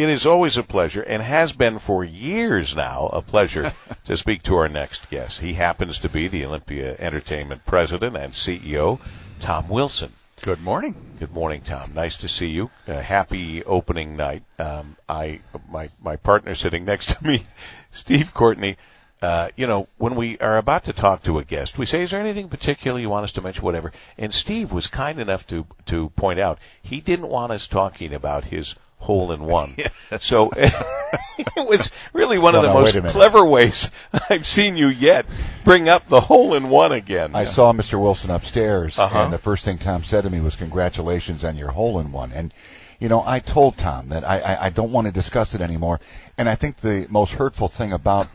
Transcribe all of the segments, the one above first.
It is always a pleasure, and has been for years now, a pleasure to speak to our next guest. He happens to be the Olympia Entertainment president and CEO, Tom Wilson. Good morning. Good morning, Tom. Nice to see you. Happy opening night. My partner sitting next to me, Steve Courtney, when we are about to talk to a guest, we say, is there anything particular you want us to mention, whatever? And Steve was kind enough to point out he didn't want us talking about his hole-in-one. Yes. So it was really one of the most clever ways I've seen you yet bring up the hole-in-one again. I saw Mr. Wilson upstairs, and the first thing Tom said to me was, congratulations on your hole-in-one. And, I told Tom that I don't want to discuss it anymore. And I think the most hurtful thing about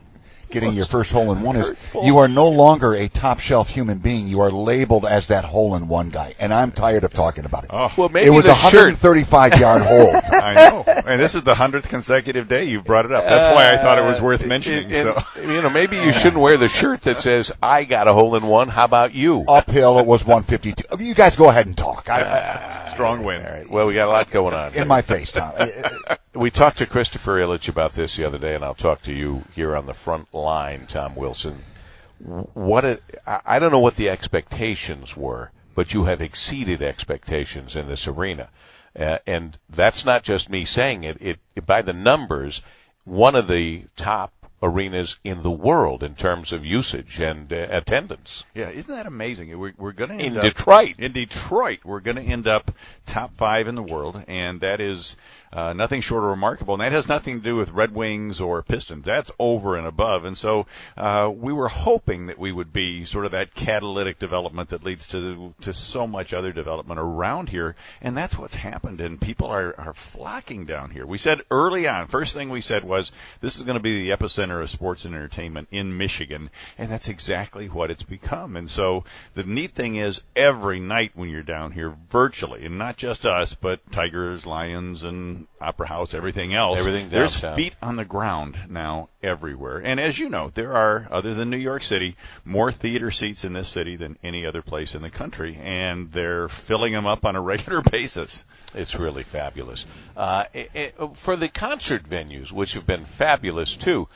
getting your first hole-in-one is you are no longer a top-shelf human being. You are labeled as that hole-in-one guy, and I'm tired of talking about it. Oh. Well, maybe it was a 135-yard hole. I know, and this is the 100th consecutive day you've brought it up. That's why I thought it was worth mentioning. Maybe you shouldn't wear the shirt that says, I got a hole-in-one, how about you? Uphill, it was 152. You guys go ahead and talk. Strong win. All right. Well, we got a lot going on. In my face, Tom. We talked to Christopher Ilitch about this the other day, and I'll talk to you here on the front line, Tom Wilson. I don't know what the expectations were, but you have exceeded expectations in this arena. And that's not just me saying it. It, by the numbers, one of the top arenas in the world in terms of usage and attendance. Yeah, isn't that amazing? We're going to end up in Detroit, we're going to end up top 5 in the world, and that is nothing short of remarkable, and that has nothing to do with Red Wings or Pistons. That's over and above, and so we were hoping that we would be sort of that catalytic development that leads to so much other development around here, and that's what's happened, and people are flocking down here. We said early on, first thing we said was, this is going to be the epicenter of sports and entertainment in Michigan, and that's exactly what it's become, and so the neat thing is every night when you're down here virtually, and not just us, but Tigers, Lions, and Opera House, everything else. Everything downtown. There's feet on the ground now everywhere. And as you know, there are, other than New York City, more theater seats in this city than any other place in the country. And they're filling them up on a regular basis. It's really fabulous. For the concert venues, which have been fabulous too,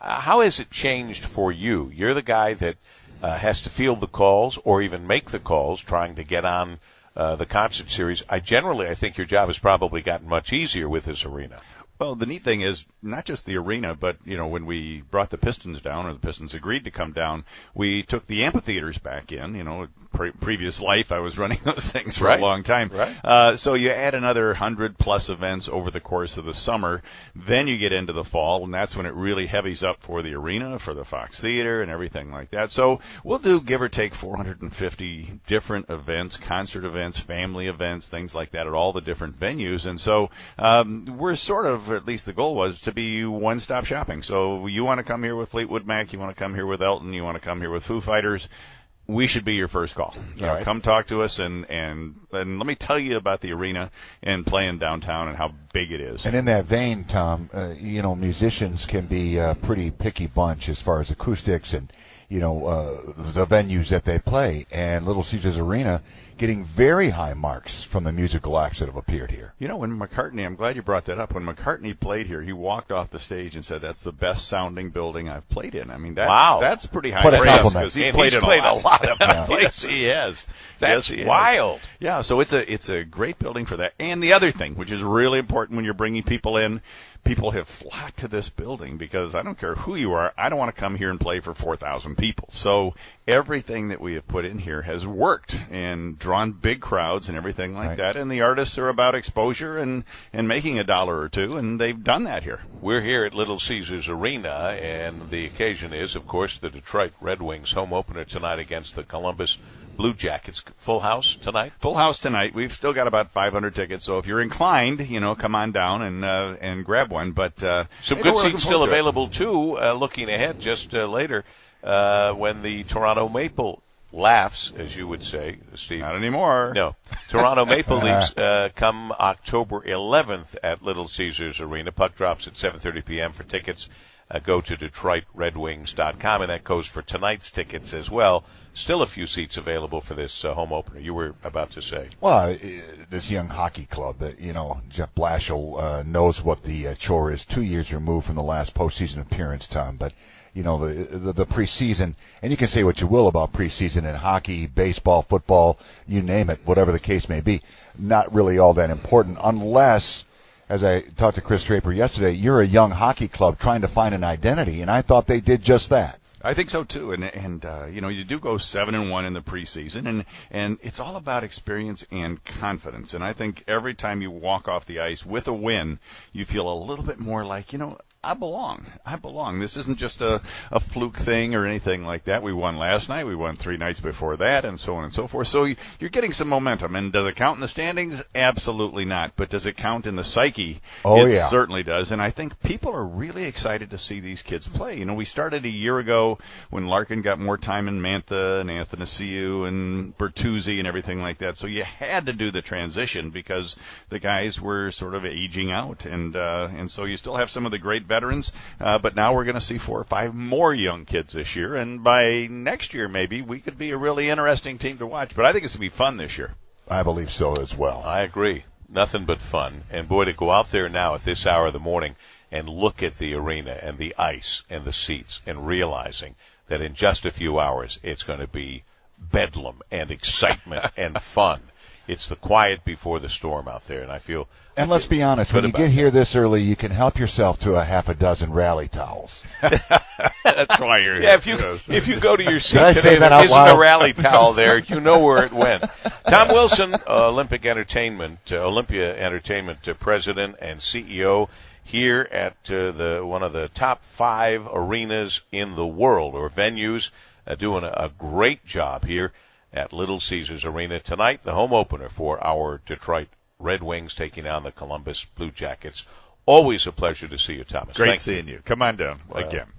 how has it changed for you? You're the guy that has to field the calls or even make the calls trying to get on the concert series. I think your job has probably gotten much easier with this arena. Well, the neat thing is not just the arena, but, when we brought the Pistons down, or the Pistons agreed to come down, we took the amphitheaters back in. Previous life, I was running those things for a long time. Right. So you add another 100-plus events over the course of the summer. Then you get into the fall, and that's when it really heavies up for the arena, for the Fox Theater, and everything like that. So we'll do, give or take, 450 different events, concert events, family events, things like that at all the different venues. And so we're sort of, at least the goal was, to be one-stop shopping. So you want to come here with Fleetwood Mac, you want to come here with Elton, you want to come here with Foo Fighters, we should be your first call. Come talk to us, and let me tell you about the arena and playing downtown and how big it is. And in that vein, Tom, musicians can be a pretty picky bunch as far as acoustics and, the venues that they play. And Little Caesars Arena getting very high marks from the musical acts that have appeared here. When McCartney, I'm glad you brought that up, when McCartney played here, he walked off the stage and said, that's the best-sounding building I've played in. I mean, that's pretty high praise, because he's played a lot of places. Yes, he has. That's wild. Yeah, so it's a great building for that. And the other thing, which is really important when you're bringing people in, people have flocked to this building because I don't care who you are, I don't want to come here and play for 4,000 people. So everything that we have put in here has worked and drawn big crowds and everything like that. And the artists are about exposure and making $1 or $2, and they've done that here. We're here at Little Caesars Arena, and the occasion is, of course, the Detroit Red Wings home opener tonight against the Columbus Blue Jackets. Full house tonight? Full house tonight. We've still got about 500 tickets, so if you're inclined, come on down and grab one. But some good seats still available, too, looking ahead just later when the Toronto Maple Leafs, as you would say, Steve. Not anymore. No. Toronto Maple Leafs come October 11th at Little Caesars Arena. Puck drops at 7:30 p.m. for tickets. go to DetroitRedWings.com, and that goes for tonight's tickets as well. Still a few seats available for this home opener. You were about to say. Well, this young hockey club, you know, Jeff Blashill knows what the chore is. 2 years removed from the last postseason appearance, Tom, but you know, the preseason, and you can say what you will about preseason in hockey, baseball, football, you name it, whatever the case may be, not really all that important unless, as I talked to Chris Draper yesterday, you're a young hockey club trying to find an identity, and I thought they did just that. I think so too, and you know, you do go 7-1 in the preseason, and it's all about experience and confidence. And I think every time you walk off the ice with a win, you feel a little bit more like, you know, I belong. This isn't just a fluke thing or anything like that. We won last night. We won 3 nights before that, and so on and so forth. So you're getting some momentum. And does it count in the standings? Absolutely not. But does it count in the psyche? Oh, yeah. It certainly does. And I think people are really excited to see these kids play. You know, we started a year ago when Larkin got more time in Mantha and Anthony Sioux and Bertuzzi and everything like that. So you had to do the transition because the guys were sort of aging out. And so you still have some of the great veterans, but now we're going to see 4 or 5 more young kids this year, and by next year maybe we could be a really interesting team to watch. But I think it's going to be fun this year. I believe so as well. I agree. Nothing but fun. And boy, to go out there now at this hour of the morning and look at the arena and the ice and the seats and realizing that in just a few hours it's going to be bedlam and excitement and fun. It's the quiet before the storm out there, and I feel. And let's be honest, when you get here this early, you can help yourself to a half a dozen rally towels. That's why you're here. Yeah, if you go to your seat today, there isn't a rally towel there. You know where it went. Tom Wilson, Olympia Entertainment president and CEO, here at one of the top 5 arenas in the world or venues, doing a great job here at Little Caesars Arena tonight, the home opener for our Detroit Red Wings taking on the Columbus Blue Jackets. Always a pleasure to see you, Thomas. Great seeing you. Come on down again.